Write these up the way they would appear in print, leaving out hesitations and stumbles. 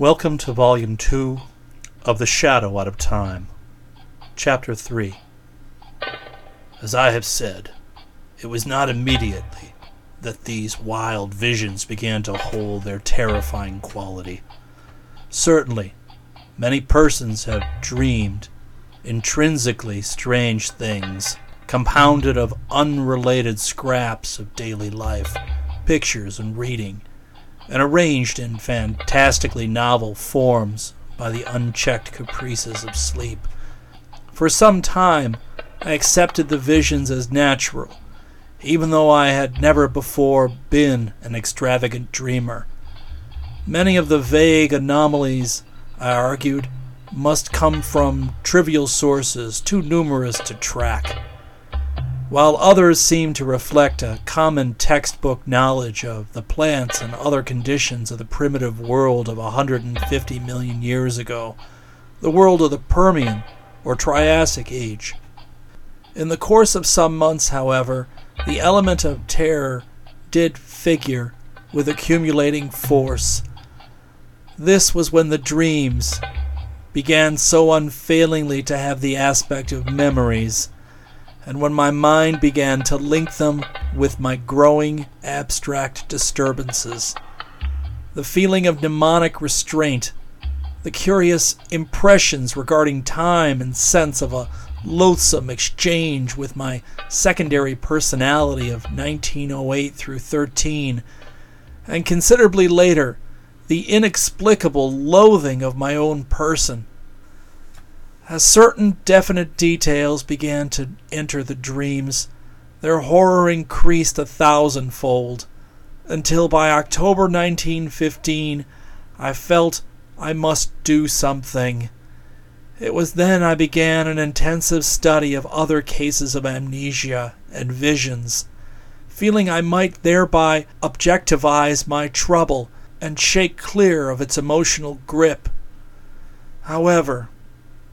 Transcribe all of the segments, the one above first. Welcome to Volume 2 of The Shadow Out of Time, Chapter 3. As I have said, it was not immediately that these wild visions began to hold their terrifying quality. Certainly, many persons have dreamed intrinsically strange things, compounded of unrelated scraps of daily life, pictures and reading, and arranged in fantastically novel forms by the unchecked caprices of sleep. For some time, I accepted the visions as natural, even though I had never before been an extravagant dreamer. Many of the vague anomalies, I argued, must come from trivial sources too numerous to track, while others seem to reflect a common textbook knowledge of the plants and other conditions of the primitive world of 150 million years ago, the world of the Permian or Triassic Age. In the course of some months, however, the element of terror did figure with accumulating force. This was when the dreams began so unfailingly to have the aspect of memories, and when my mind began to link them with my growing abstract disturbances. The feeling of mnemonic restraint, the curious impressions regarding time and sense of a loathsome exchange with my secondary personality of 1908 through 13, and considerably later, the inexplicable loathing of my own person. As certain definite details began to enter the dreams, their horror increased 1,000-fold, until by October 1915 I felt I must do something. It was then I began an intensive study of other cases of amnesia and visions, feeling I might thereby objectivize my trouble and shake clear of its emotional grip. However,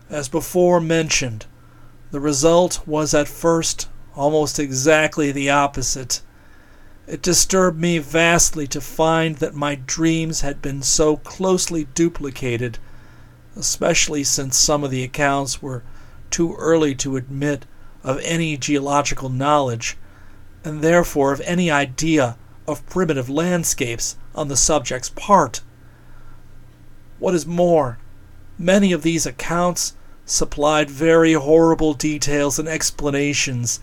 as before mentioned, the result was at first almost exactly the opposite. It disturbed me vastly to find that my dreams had been so closely duplicated, especially since some of the accounts were too early to admit of any geological knowledge, and therefore of any idea of primitive landscapes on the subject's part. What is more, many of these accounts supplied very horrible details and explanations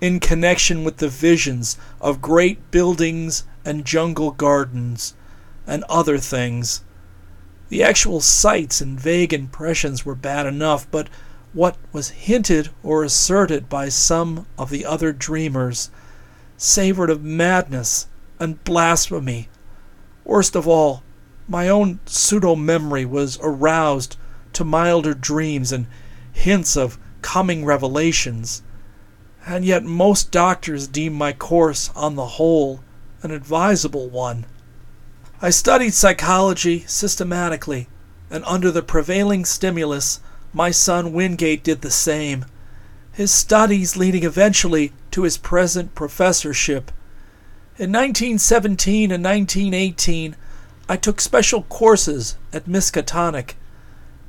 in connection with the visions of great buildings and jungle gardens and other things. The actual sights and vague impressions were bad enough, but what was hinted or asserted by some of the other dreamers savored of madness and blasphemy. Worst of all, my own pseudo-memory was aroused to milder dreams and hints of coming revelations, and yet most doctors deem my course, on the whole, an advisable one. I studied psychology systematically, and under the prevailing stimulus, my son Wingate did the same, his studies leading eventually to his present professorship. In 1917 and 1918, I took special courses at Miskatonic.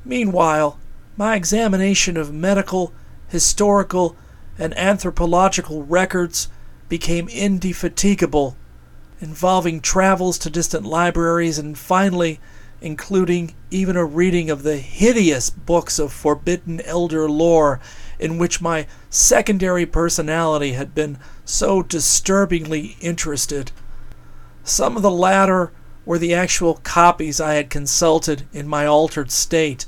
Meanwhile, my examination of medical, historical, and anthropological records became indefatigable, involving travels to distant libraries and finally including even a reading of the hideous books of forbidden elder lore in which my secondary personality had been so disturbingly interested. Some of the latter were the actual copies I had consulted in my altered state,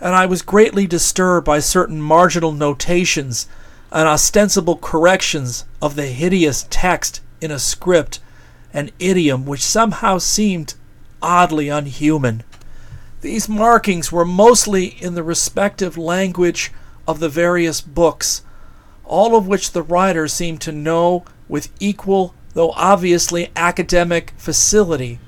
and I was greatly disturbed by certain marginal notations and ostensible corrections of the hideous text in a script and idiom which somehow seemed oddly unhuman. These markings were mostly in the respective language of the various books, all of which the writer seemed to know with equal, though obviously academic, facility.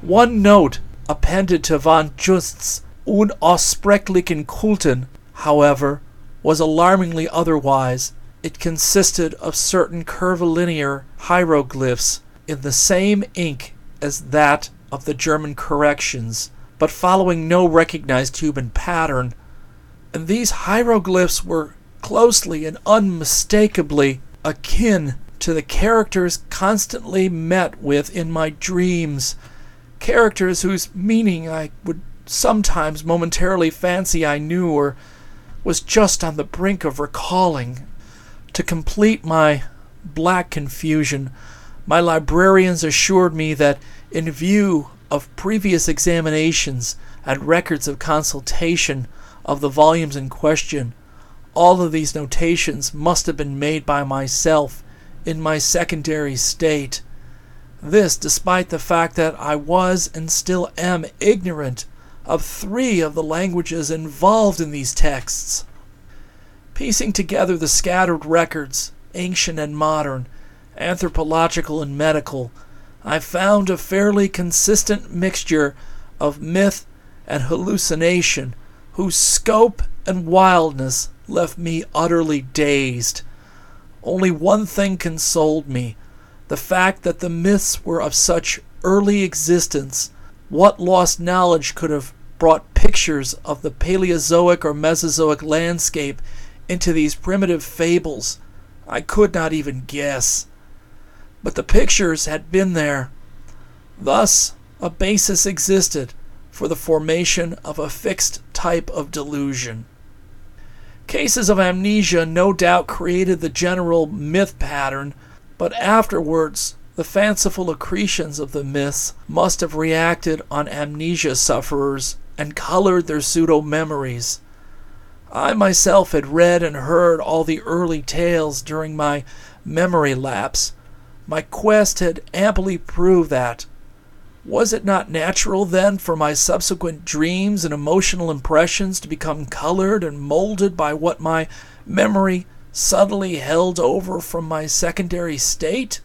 One note appended to von Just's Unaussprechlichen Kulten, however, was alarmingly otherwise. It consisted of certain curvilinear hieroglyphs in the same ink as that of the German corrections, but following no recognized human pattern, and these hieroglyphs were closely and unmistakably akin to the characters constantly met with in my dreams, characters whose meaning I would sometimes momentarily fancy I knew or was just on the brink of recalling. To complete my black confusion, my librarians assured me that, in view of previous examinations and records of consultation of the volumes in question, all of these notations must have been made by myself in my secondary state. This despite the fact that I was and still am ignorant of 3 of the languages involved in these texts. Piecing together the scattered records, ancient and modern, anthropological and medical, I found a fairly consistent mixture of myth and hallucination, whose scope and wildness left me utterly dazed. Only one thing consoled me, the fact that the myths were of such early existence. What lost knowledge could have brought pictures of the Paleozoic or Mesozoic landscape into these primitive fables? I could not even guess. But the pictures had been there. Thus, a basis existed for the formation of a fixed type of delusion. Cases of amnesia no doubt created the general myth pattern, but afterwards the fanciful accretions of the myths must have reacted on amnesia sufferers and colored their pseudo-memories. I myself had read and heard all the early tales during my memory lapse. My quest had amply proved that. Was it not natural, then, for my subsequent dreams and emotional impressions to become colored and molded by what my memory subtly held over from my secondary state?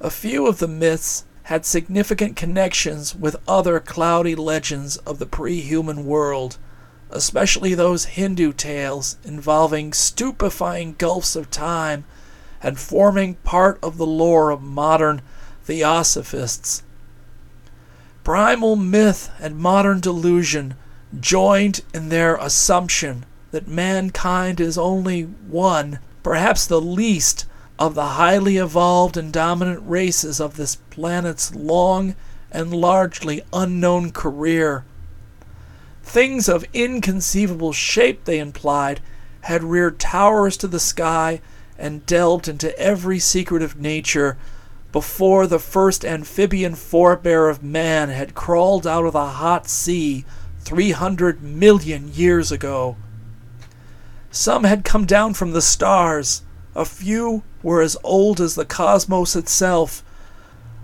A few of the myths had significant connections with other cloudy legends of the pre-human world, especially those Hindu tales involving stupefying gulfs of time and forming part of the lore of modern theosophists. Primal myth and modern delusion joined in their assumption that mankind is only one, perhaps the least, of the highly evolved and dominant races of this planet's long and largely unknown career. Things of inconceivable shape, they implied, had reared towers to the sky and delved into every secret of nature before the first amphibian forebear of man had crawled out of the hot sea 300 million years ago. Some had come down from the stars, a few were as old as the cosmos itself,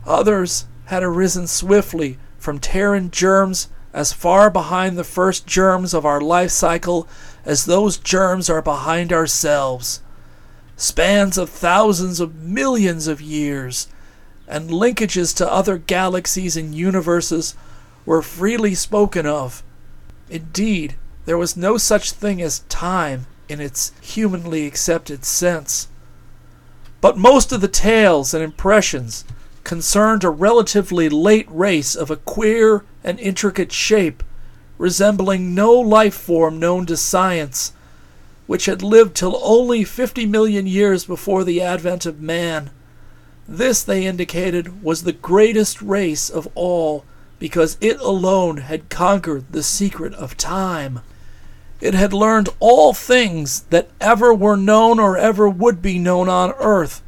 others had arisen swiftly from Terran germs as far behind the first germs of our life cycle as those germs are behind ourselves. Spans of thousands of millions of years, and linkages to other galaxies and universes were freely spoken of. Indeed, there was no such thing as time in its humanly accepted sense. But most of the tales and impressions concerned a relatively late race of a queer and intricate shape, resembling no life form known to science, which had lived till only 50 million years before the advent of man. This, they indicated, was the greatest race of all, because it alone had conquered the secret of time. It had learned all things that ever were known or ever would be known on Earth,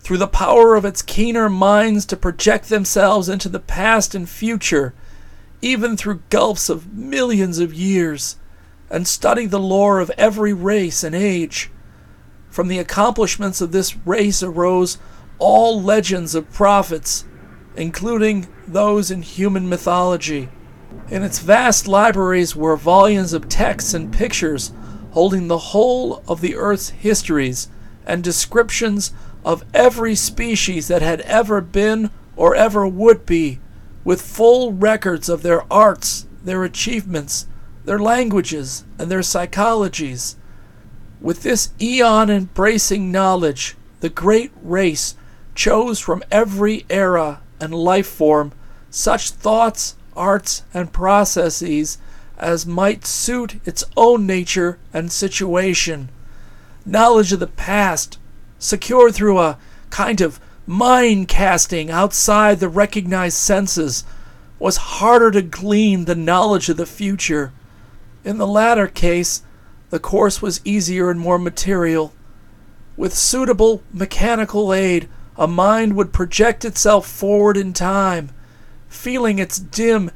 through the power of its keener minds to project themselves into the past and future, even through gulfs of millions of years, and study the lore of every race and age. From the accomplishments of this race arose all legends of prophets, including those in human mythology. In its vast libraries were volumes of texts and pictures holding the whole of the Earth's histories and descriptions of every species that had ever been or ever would be, with full records of their arts, their achievements, their languages, and their psychologies. With this eon-embracing knowledge, the great race chose from every era and life form such thoughts, arts, and processes as might suit its own nature and situation. Knowledge of the past, secured through a kind of mind-casting outside the recognized senses, was harder to glean than knowledge of the future. In the latter case, the course was easier and more material. With suitable mechanical aid, a mind would project itself forward in time, feeling its dim,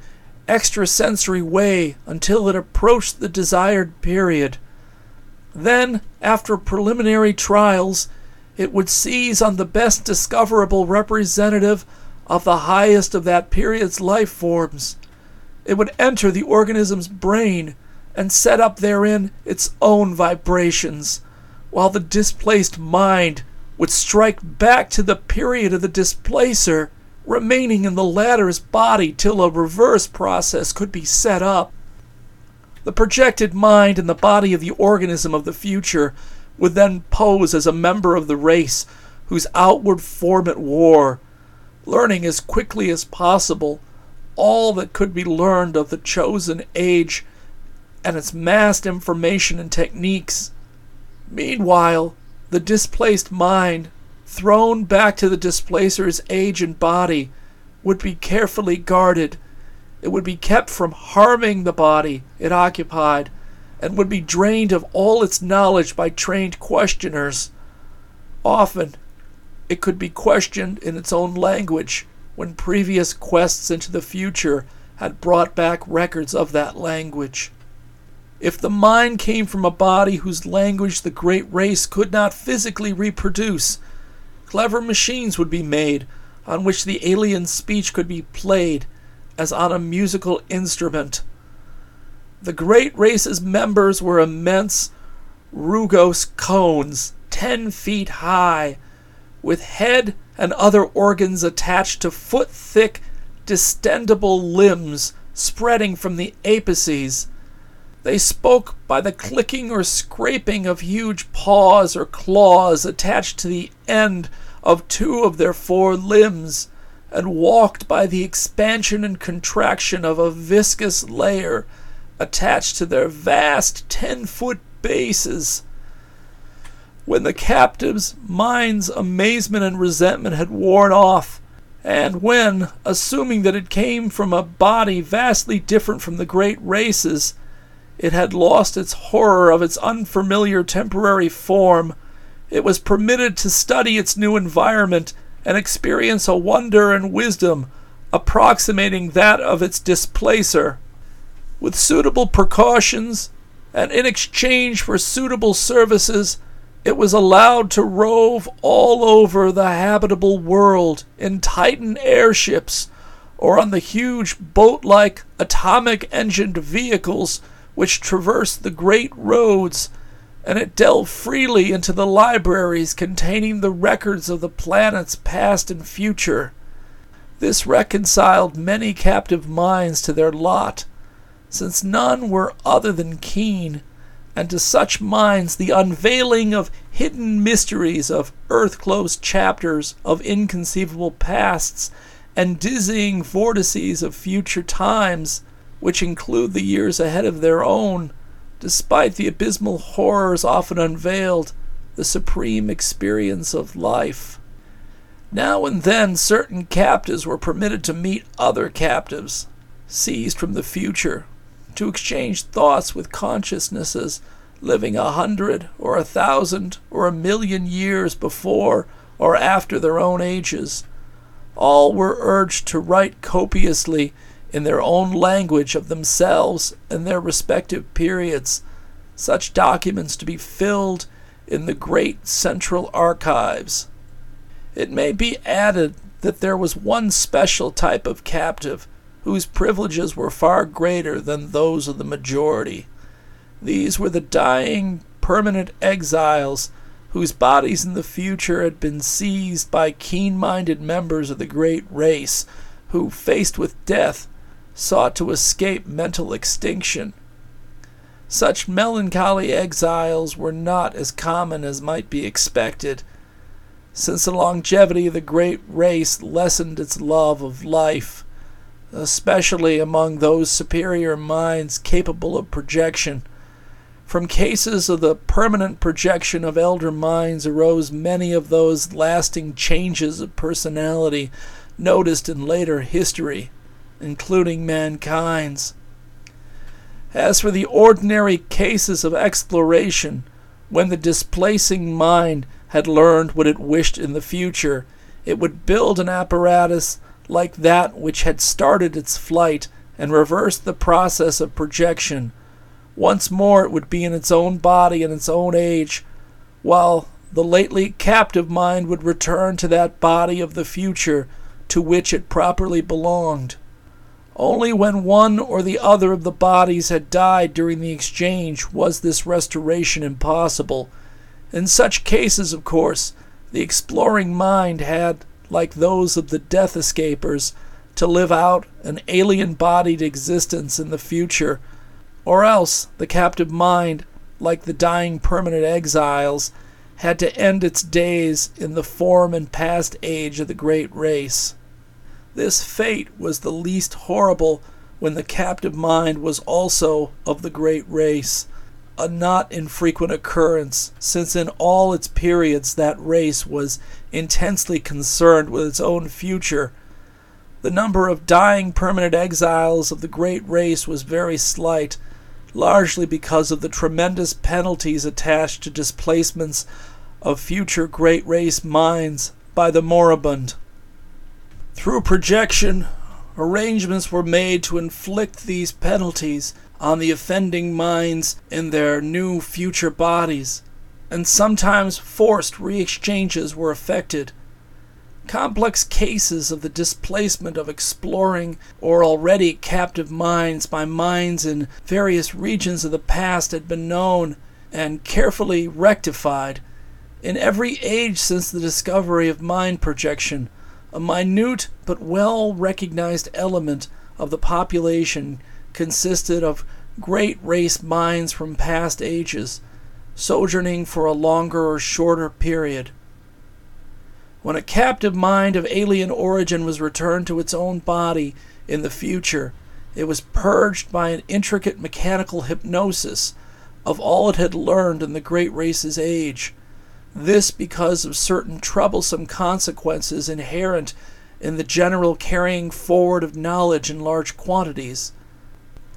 extrasensory way until it approached the desired period. Then, after preliminary trials, it would seize on the best discoverable representative of the highest of that period's life forms. It would enter the organism's brain and set up therein its own vibrations, while the displaced mind would strike back to the period of the displacer, remaining in the latter's body till a reverse process could be set up. The projected mind in the body of the organism of the future would then pose as a member of the race whose outward form it wore, learning as quickly as possible all that could be learned of the chosen age and its massed information and techniques. Meanwhile, the displaced mind, thrown back to the displacer's age and body, would be carefully guarded. It would be kept from harming the body it occupied, and would be drained of all its knowledge by trained questioners. Often, it could be questioned in its own language when previous quests into the future had brought back records of that language. If the mind came from a body whose language the great race could not physically reproduce, clever machines would be made on which the alien speech could be played as on a musical instrument. The great race's members were immense rugose cones, 10 feet high, with head and other organs attached to foot-thick, distendable limbs spreading from the apices. They spoke by the clicking or scraping of huge paws or claws attached to the end of two of their four limbs, and walked by the expansion and contraction of a viscous layer attached to their vast 10-foot bases. When the captive's mind's amazement and resentment had worn off, and when, assuming that it came from a body vastly different from the great races, it had lost its horror of its unfamiliar temporary form, it was permitted to study its new environment and experience a wonder and wisdom approximating that of its displacer. With suitable precautions, and in exchange for suitable services, it was allowed to rove all over the habitable world in Titan airships or on the huge boat-like atomic-engined vehicles which traversed the great roads, and it delved freely into the libraries containing the records of the planet's past and future. This reconciled many captive minds to their lot, since none were other than keen, and to such minds the unveiling of hidden mysteries of earth-closed chapters of inconceivable pasts and dizzying vortices of future times, which include the years ahead of their own, despite the abysmal horrors often unveiled, the supreme experience of life. Now and then certain captives were permitted to meet other captives, seized from the future, to exchange thoughts with consciousnesses living 100 or 1,000 or 1,000,000 years before or after their own ages. All were urged to write copiously in their own language of themselves and their respective periods, such documents to be filled in the great central archives. It may be added that there was one special type of captive whose privileges were far greater than those of the majority. These were the dying permanent exiles whose bodies in the future had been seized by keen-minded members of the great race who, faced with death, sought to escape mental extinction. Such melancholy exiles were not as common as might be expected, since the longevity of the great race lessened its love of life. especially among those superior minds capable of projection. From cases of the permanent projection of elder minds arose many of those lasting changes of personality noticed in later history, including mankind's. As for the ordinary cases of exploration, when the displacing mind had learned what it wished in the future, it would build an apparatus like that which had started its flight and reversed the process of projection. Once more it would be in its own body and its own age, while the lately captive mind would return to that body of the future to which it properly belonged. Only when one or the other of the bodies had died during the exchange was this restoration impossible. In such cases, of course, the exploring mind had, like those of the death escapers, to live out an alien-bodied existence in the future, or else the captive mind, like the dying permanent exiles, had to end its days in the form and past age of the great race. This fate was the least horrible when the captive mind was also of the great race, a not infrequent occurrence, since in all its periods that race was intensely concerned with its own future. The number of dying permanent exiles of the great race was very slight, largely because of the tremendous penalties attached to displacements of future great race minds by the moribund. Through projection, arrangements were made to inflict these penalties on the offending minds in their new future bodies, and sometimes forced re-exchanges were effected. Complex cases of the displacement of exploring or already captive minds by minds in various regions of the past had been known and carefully rectified. In every age since the discovery of mind projection, a minute but well-recognized element of the population consisted of great race minds from past ages, sojourning for a longer or shorter period. When a captive mind of alien origin was returned to its own body in the future, it was purged by an intricate mechanical hypnosis of all it had learned in the great race's age. This because of certain troublesome consequences inherent in the general carrying forward of knowledge in large quantities.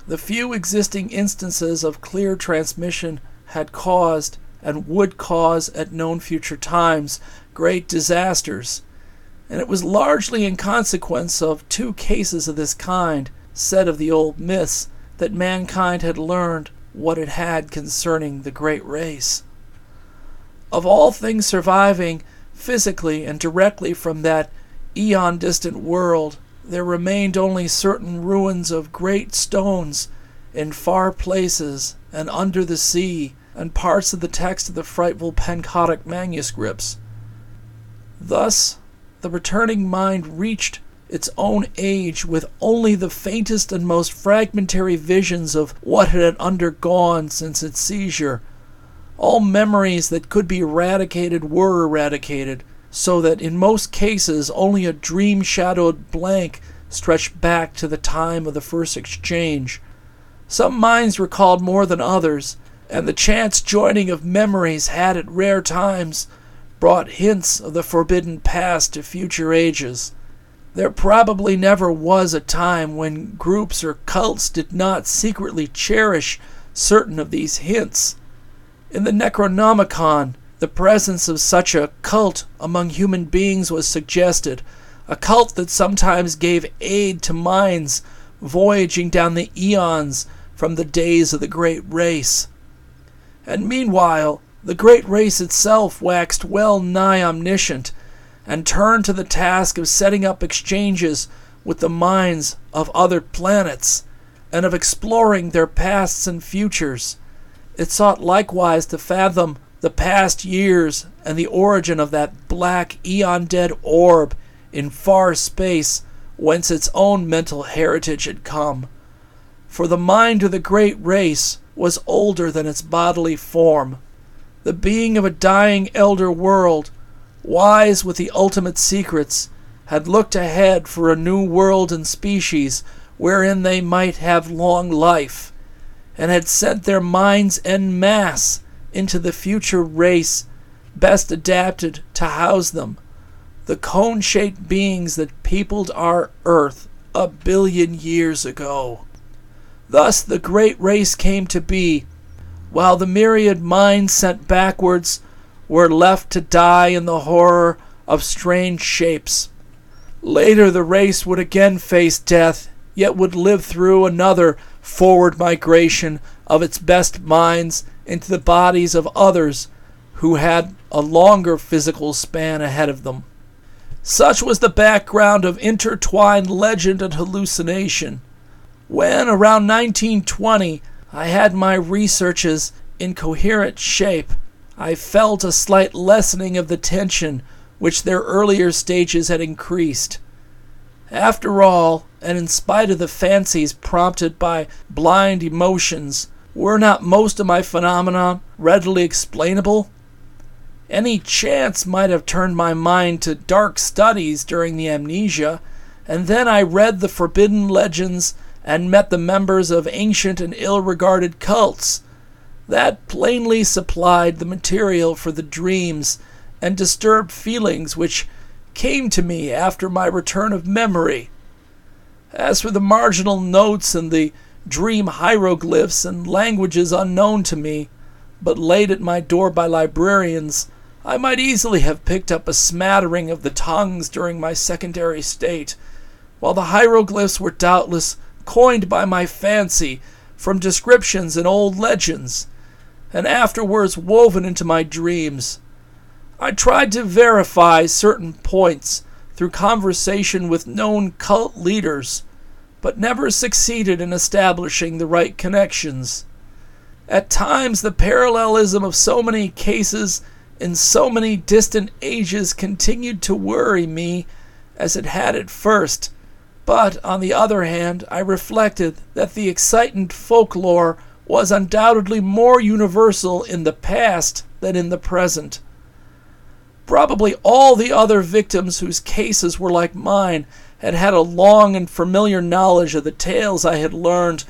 The few existing instances of clear transmission had caused, and would cause at known future times, great disasters, and it was largely in consequence of two cases of this kind, said of the old myths, that mankind had learned what it had concerning the great race. Of all things surviving physically and directly from that eon-distant world, there remained only certain ruins of great stones in far places and under the sea, and parts of the text of the frightful Pnakotic manuscripts. Thus, the returning mind reached its own age with only the faintest and most fragmentary visions of what it had undergone since its seizure. All memories that could be eradicated were eradicated, so that in most cases only a dream-shadowed blank stretched back to the time of the first exchange. Some minds recalled more than others, and the chance joining of memories had at rare times brought hints of the forbidden past to future ages. There probably never was a time when groups or cults did not secretly cherish certain of these hints. In the Necronomicon, the presence of such a cult among human beings was suggested, a cult that sometimes gave aid to minds voyaging down the eons from the days of the great race. And meanwhile, the great race itself waxed well nigh omniscient, and turned to the task of setting up exchanges with the minds of other planets, and of exploring their pasts and futures. It sought likewise to fathom the past years and the origin of that black, eon-dead orb in far space whence its own mental heritage had come. For the mind of the great race was older than its bodily form, the being of a dying elder world, wise with the ultimate secrets, had looked ahead for a new world and species wherein they might have long life, and had sent their minds en masse into the future race best adapted to house them, the cone-shaped beings that peopled our Earth 1 billion years ago. Thus the great race came to be, while the myriad minds sent backwards were left to die in the horror of strange shapes. Later the race would again face death, yet would live through another forward migration of its best minds into the bodies of others who had a longer physical span ahead of them. Such was the background of intertwined legend and hallucination. When, around 1920, I had my researches in coherent shape, I felt a slight lessening of the tension which their earlier stages had increased. After all, and in spite of the fancies prompted by blind emotions, were not most of my phenomena readily explainable? Any chance might have turned my mind to dark studies during the amnesia, and then I read the forbidden legends and met the members of ancient and ill-regarded cults. That plainly supplied the material for the dreams and disturbed feelings which came to me after my return of memory. As for the marginal notes and the dream hieroglyphs and languages unknown to me, but laid at my door by librarians, I might easily have picked up a smattering of the tongues during my secondary state, while the hieroglyphs were doubtless coined by my fancy from descriptions in old legends, and afterwards woven into my dreams. I tried to verify certain points through conversation with known cult leaders, but never succeeded in establishing the right connections. At times the parallelism of so many cases in so many distant ages continued to worry me as it had at first, but on the other hand I reflected that the excitant folklore was undoubtedly more universal in the past than in the present. Probably all the other victims whose cases were like mine had had a long and familiar knowledge of the tales I had learned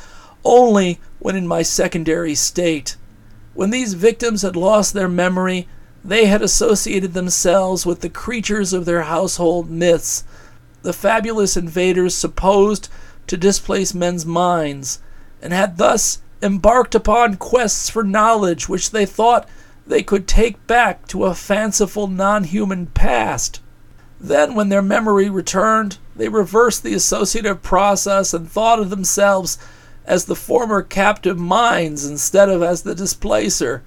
only when in my secondary state. When these victims had lost their memory, they had associated themselves with the creatures of their household myths, the fabulous invaders supposed to displace men's minds, and had thus embarked upon quests for knowledge which they thought they could take back to a fanciful non-human past. Then, when their memory returned, they reversed the associative process and thought of themselves as the former captive minds instead of as the displacer.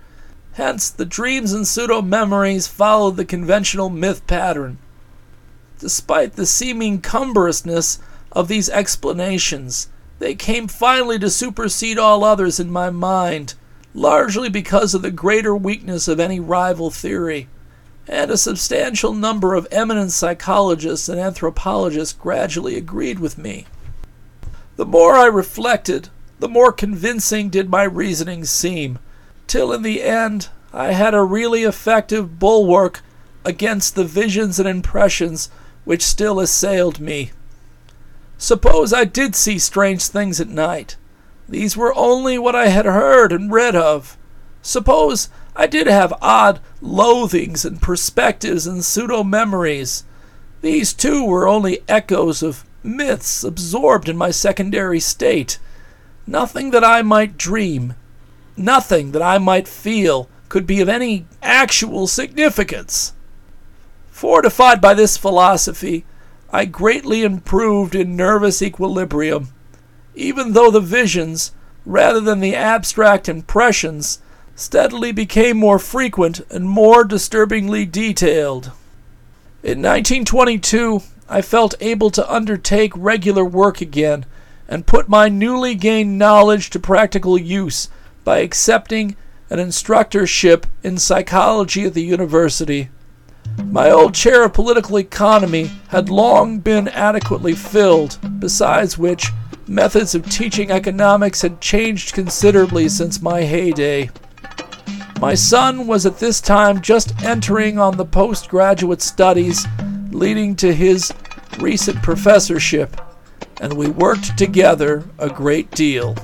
Hence, the dreams and pseudo-memories followed the conventional myth pattern. Despite the seeming cumbrousness of these explanations, they came finally to supersede all others in my mind, largely because of the greater weakness of any rival theory, and a substantial number of eminent psychologists and anthropologists gradually agreed with me. The more I reflected, the more convincing did my reasoning seem, till in the end I had a really effective bulwark against the visions and impressions which still assailed me. Suppose I did see strange things at night. These were only what I had heard and read of. Suppose I did have odd loathings and perspectives and pseudo-memories. These too were only echoes of myths absorbed in my secondary state. Nothing that I might dream, nothing that I might feel could be of any actual significance. Fortified by this philosophy, I greatly improved in nervous equilibrium, even though the visions, rather than the abstract impressions, steadily became more frequent and more disturbingly detailed. In 1922, I felt able to undertake regular work again and put my newly gained knowledge to practical use by accepting an instructorship in psychology at the university. My old chair of political economy had long been adequately filled, besides which methods of teaching economics had changed considerably since my heyday. My son was at this time just entering on the postgraduate studies leading to his recent professorship, and we worked together a great deal.